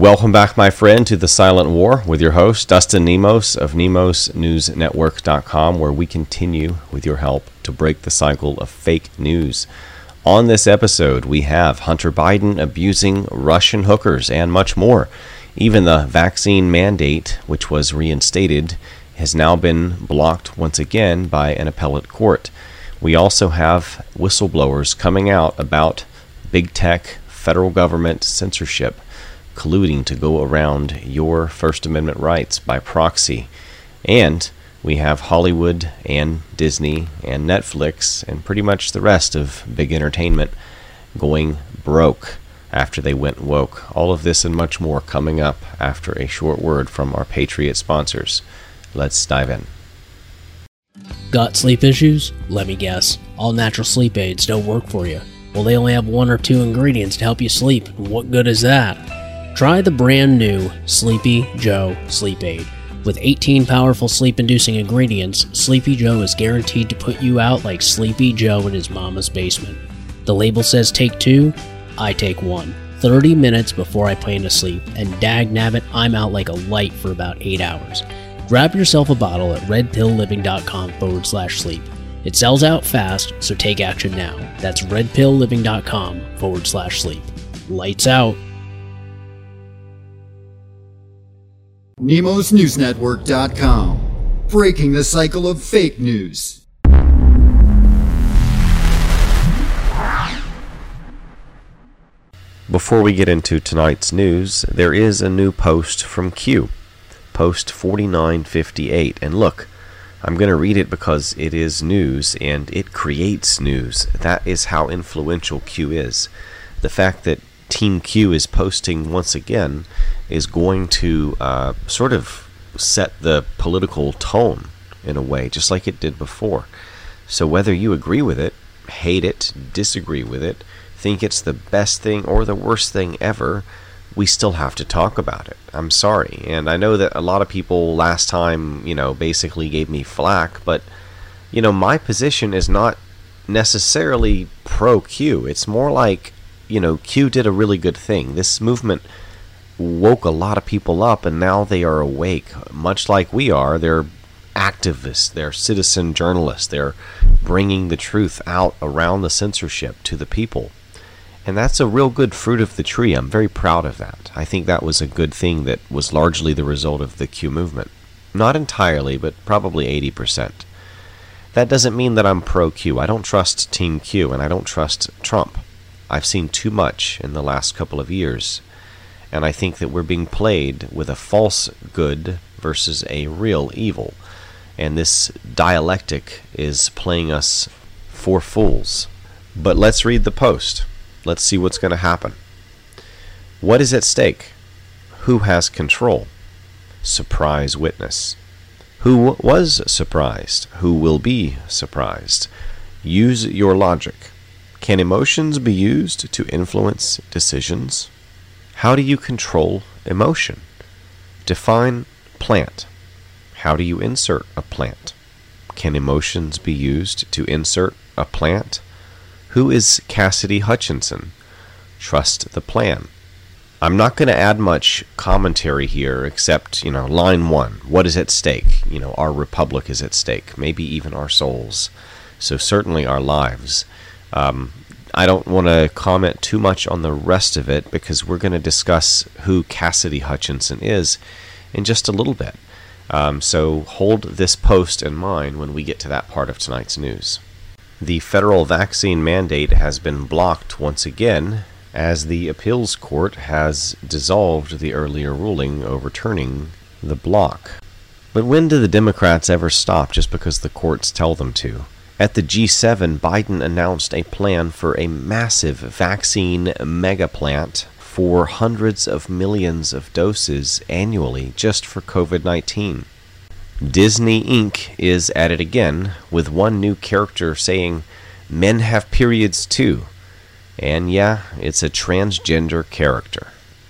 Welcome back, my friend, to The Silent War with your host, Dustin Nemos of NemosNewsNetwork.com, where we continue with your help to break the cycle of fake news. On this episode, we have Hunter Biden abusing Russian hookers and much more. Even the vaccine mandate, which was reinstated, has now been blocked once again by an appellate court. We also have whistleblowers coming out about big tech, federal government censorship, colluding to go around your First Amendment rights by proxy. And we have Hollywood and Disney and Netflix and pretty much the rest of big entertainment going broke after they went woke. All of this and much more coming up after a short word from our Patriot sponsors. Let's dive in. Got sleep issues? Let me guess. All natural sleep aids don't work for you. Well, they only have one or two ingredients to help you sleep. What good is that? Try the brand new Sleepy Joe Sleep Aid. With 18 powerful sleep-inducing ingredients, Sleepy Joe is guaranteed to put you out like Sleepy Joe in his mama's basement. The label says take two, I take one. 30 minutes before I plan to sleep, and dag nabbit, I'm out like a light for about 8 hours. Grab yourself a bottle at redpillliving.com/sleep. It sells out fast, so take action now. That's redpillliving.com/sleep. Lights out. NemosNewsNetwork.com, breaking the cycle of fake news. Before we get into tonight's news, there is a new post from Q, post 4958, and look, I'm going to read it because it is news and it creates news. That is how influential Q is. The fact that Team Q is posting once again is going to sort of set the political tone in a way, just like it did before. So whether you agree with it, hate it, disagree with it, think it's the best thing or the worst thing ever, we still have to talk about it. I'm sorry. And I know that a lot of people last time, basically gave me flack, but, my position is not necessarily pro-Q. It's more like, Q did a really good thing. This movement woke a lot of people up, and now they are awake. Much like we are, they're activists, they're citizen journalists, they're bringing the truth out around the censorship to the people. And that's a real good fruit of the tree. I'm very proud of that. I think that was a good thing that was largely the result of the Q movement. Not entirely, but probably 80%. That doesn't mean that I'm pro-Q. I don't trust Team Q, and I don't trust Trump. I've seen too much in the last couple of years, and I think that we're being played with a false good versus a real evil, and this dialectic is playing us for fools. But let's read the post. Let's see what's going to happen. What is at stake? Who has control? Surprise witness. Who was surprised? Who will be surprised? Use your logic. Can emotions be used to influence decisions? How do you control emotion? Define plant. How do you insert a plant? Can emotions be used to insert a plant? Who is Cassidy Hutchinson? Trust the plan. I'm not going to add much commentary here except, line one. What is at stake? Our republic is at stake. Maybe even our souls. So certainly our lives. I don't want to comment too much on the rest of it because we're going to discuss who Cassidy Hutchinson is in just a little bit. So hold this post in mind when we get to that part of tonight's news. The federal vaccine mandate has been blocked once again as the appeals court has dissolved the earlier ruling overturning the block. But when do the Democrats ever stop just because the courts tell them to? At the G7, Biden announced a plan for a massive vaccine mega plant for hundreds of millions of doses annually just for COVID-19. Disney Inc. is at it again, with one new character saying, "Men have periods too." And yeah, it's a transgender character.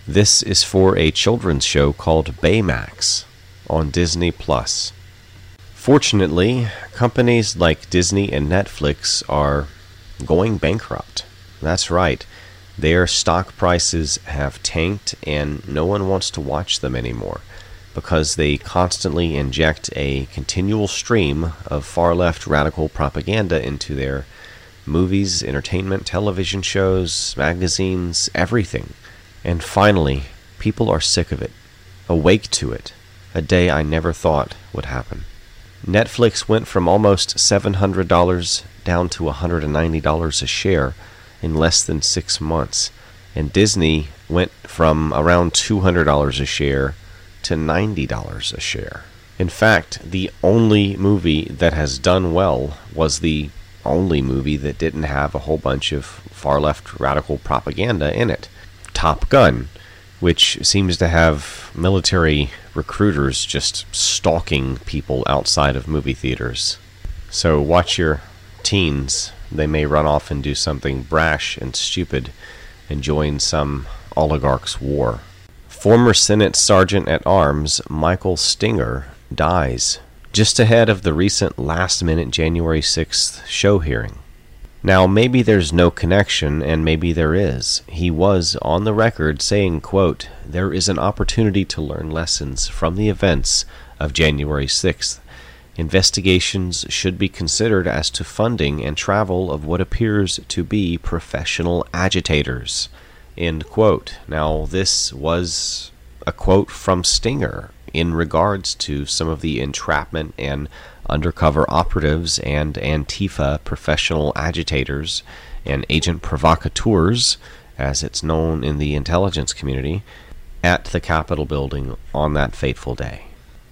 This is for a children's show called Baymax on Disney+. Fortunately, companies like Disney and Netflix are going bankrupt. That's right. Their stock prices have tanked, and no one wants to watch them anymore because they constantly inject a continual stream of far-left radical propaganda into their movies, entertainment, television shows, magazines, everything. And finally, people are sick of it, awake to it, a day I never thought would happen. Netflix went from almost $700 down to $190 a share in less than 6 months, and Disney went from around $200 a share to $90 a share. In fact, the only movie that has done well was the only movie that didn't have a whole bunch of far-left radical propaganda in it, Top Gun, which seems to have military recruiters just stalking people outside of movie theaters. So watch your teens. They may run off and do something brash and stupid and join some oligarch's war. Former Senate Sergeant at Arms Michael Stinger dies just ahead of the recent last-minute January 6th show hearing. Now, maybe there's no connection, and maybe there is. He was on the record saying, quote, "There is an opportunity to learn lessons from the events of January 6th. Investigations should be considered as to funding and travel of what appears to be professional agitators." End quote. Now, this was a quote from Stinger in regards to some of the entrapment and undercover operatives and Antifa professional agitators and agent provocateurs, as it's known in the intelligence community, at the Capitol building on that fateful day.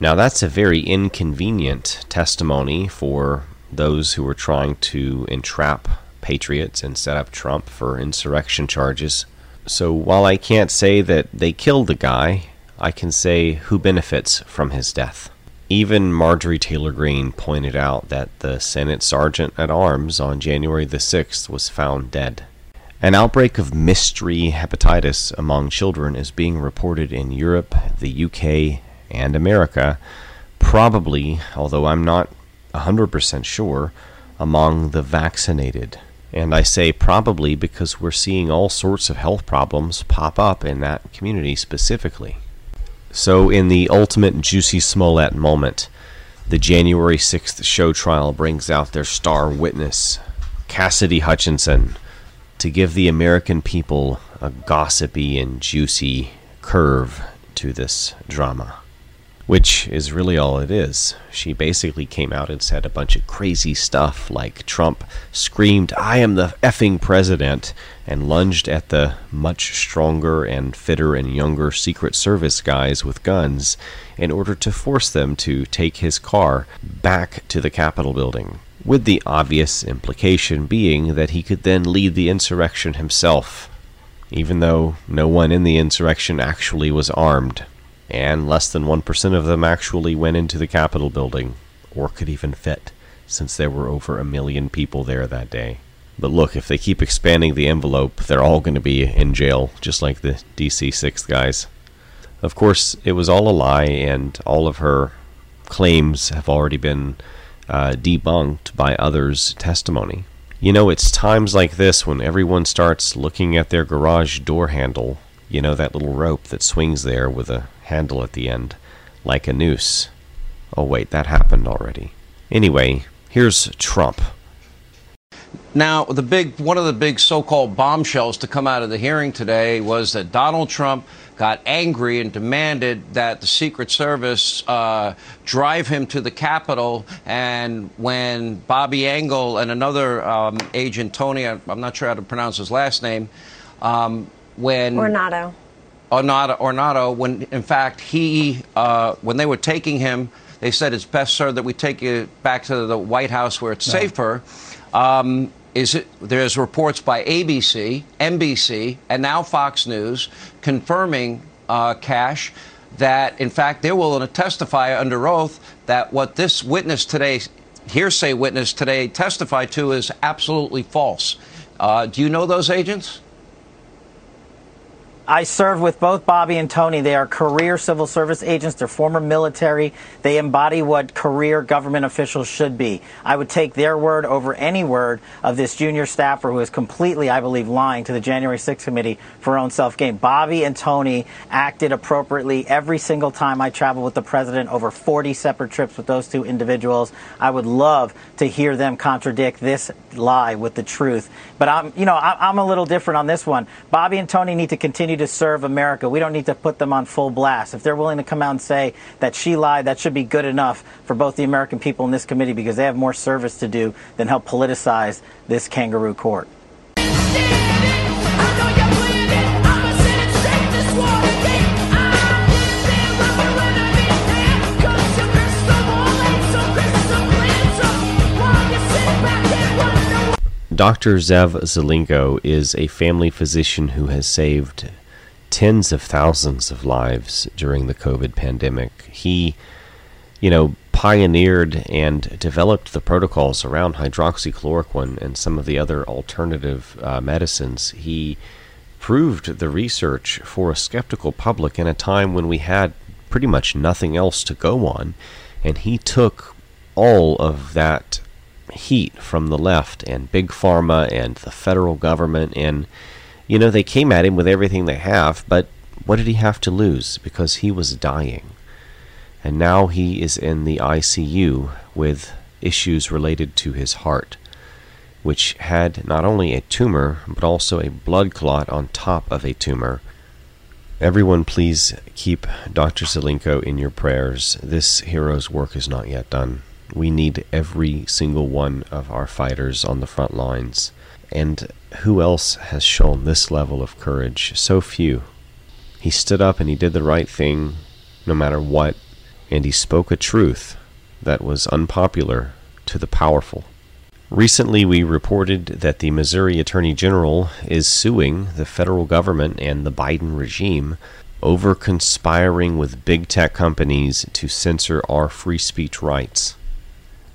Now, that's a very inconvenient testimony for those who are trying to entrap patriots and set up Trump for insurrection charges. So while I can't say that they killed the guy, I can say who benefits from his death. Even Marjorie Taylor Greene pointed out that the Senate Sergeant at Arms on January the 6th was found dead. An outbreak of mystery hepatitis among children is being reported in Europe, the UK, and America, probably, although I'm not 100% sure, among the vaccinated. And I say probably because we're seeing all sorts of health problems pop up in that community specifically. So in the ultimate Juicy Smollett moment, the January 6th show trial brings out their star witness, Cassidy Hutchinson, to give the American people a gossipy and juicy curve to this drama, which is really all it is. She basically came out and said a bunch of crazy stuff, like Trump screamed, "I am the effing president," and lunged at the much stronger and fitter and younger Secret Service guys with guns in order to force them to take his car back to the Capitol building, with the obvious implication being that he could then lead the insurrection himself, even though no one in the insurrection actually was armed. And less than 1% of them actually went into the Capitol building, or could even fit, since there were over 1 million people there that day. But look, if they keep expanding the envelope, they're all going to be in jail, just like the DC 6 guys. Of course, it was all a lie, and all of her claims have already been debunked by others' testimony. You know, it's times like this when everyone starts looking at their garage door handle, you know, that little rope that swings there with a handle at the end, like a noose. Oh wait, that happened already. Anyway, here's Trump. Now, one of the big so-called bombshells to come out of the hearing today was that Donald Trump got angry and demanded that the Secret Service drive him to the Capitol. And when Bobby Engel and another agent, Tony, I'm not sure how to pronounce his last name, Ornato, when in fact he, when they were taking him, they said, "It's best, sir, that we take you back to the White House where it's safer." There's reports by ABC, NBC, and now Fox News confirming, Cash, that in fact they're willing to testify under oath that what this witness today, hearsay witness today, testified to is absolutely false. Do you know those agents? I served with both Bobby and Tony. They are career civil service agents. They're former military. They embody what career government officials should be. I would take their word over any word of this junior staffer who is completely, I believe, lying to the January 6th committee for her own self-gain. Bobby and Tony acted appropriately every single time I traveled with the president, over 40 separate trips with those two individuals. I would love to hear them contradict this lie with the truth. But I'm a little different on this one. Bobby and Tony need to continue to serve America. We don't need to put them on full blast. If they're willing to come out and say that she lied, that should be good enough for both the American people in this committee, because they have more service to do than help politicize this kangaroo court. Dr. Zev Zelenko is a family physician who has saved tens of thousands of lives during the COVID pandemic. He, pioneered and developed the protocols around hydroxychloroquine and some of the other alternative medicines. He proved the research for a skeptical public in a time when we had pretty much nothing else to go on, and he took all of that heat from the left and Big Pharma and the federal government, and they came at him with everything they have, but what did he have to lose? Because he was dying. And now he is in the ICU with issues related to his heart, which had not only a tumor, but also a blood clot on top of a tumor. Everyone, please keep Dr. Zelenko in your prayers. This hero's work is not yet done. We need every single one of our fighters on the front lines. And who else has shown this level of courage? So few. He stood up and he did the right thing, no matter what, and he spoke a truth that was unpopular to the powerful. Recently, we reported that the Missouri Attorney General is suing the federal government and the Biden regime over conspiring with big tech companies to censor our free speech rights.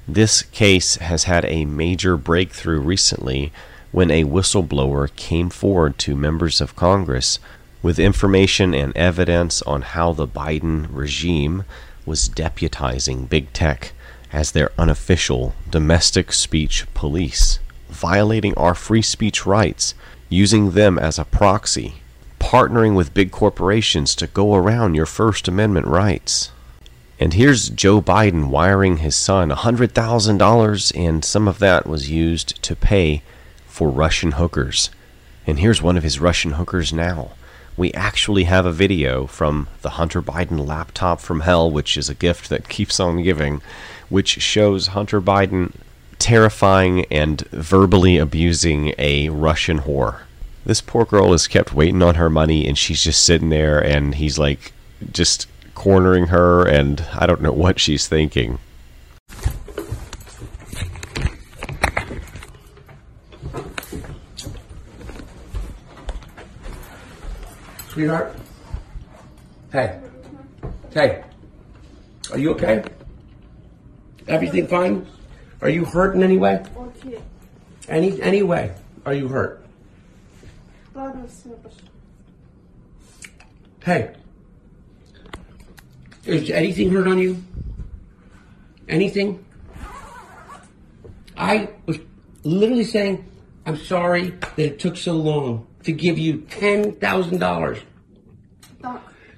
This case has had a major breakthrough recently, when a whistleblower came forward to members of Congress with information and evidence on how the Biden regime was deputizing big tech as their unofficial domestic speech police, violating our free speech rights, using them as a proxy, partnering with big corporations to go around your First Amendment rights. And here's Joe Biden wiring his son $100,000, and some of that was used to pay for Russian hookers. And here's one of his Russian hookers now. We actually have a video from the Hunter Biden laptop from hell, which is a gift that keeps on giving, which shows Hunter Biden terrifying and verbally abusing a Russian whore. This poor girl is kept waiting on her money, and she's just sitting there, and he's like just cornering her, and I don't know what she's thinking. Sweetheart? Hey, are you okay? Everything fine? Are you hurt in any way? Any way are you hurt? Hey, is anything hurt on you? Anything? I was literally saying, I'm sorry that it took so long to give you $10,000.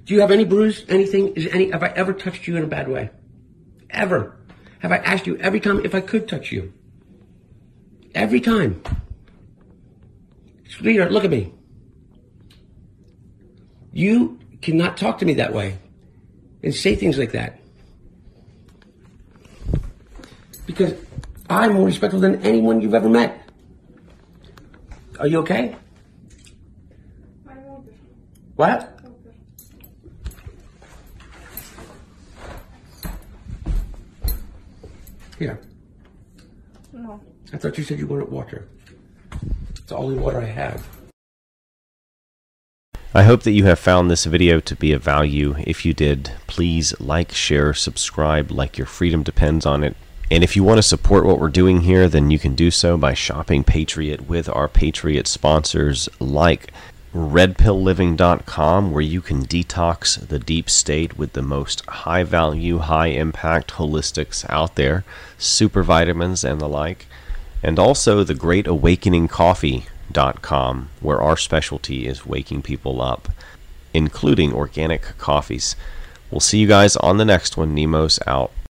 Do you have any bruise? Anything? Have I ever touched you in a bad way? Ever? Have I asked you every time if I could touch you? Every time. Sweetheart, look at me. You cannot talk to me that way and say things like that, because I'm more respectful than anyone you've ever met. Are you okay? What? Here. No. I thought you said you wanted water. It's the only water I have. I hope that you have found this video to be of value. If you did, please like, share, subscribe, like your freedom depends on it. And if you want to support what we're doing here, then you can do so by shopping Patriot with our Patriot sponsors like redpillliving.com, where you can detox the deep state with the most high-value, high-impact holistics out there, super vitamins and the like, and also thegreatawakeningcoffee.com, where our specialty is waking people up, including organic coffees. We'll see you guys on the next one. Nemos out.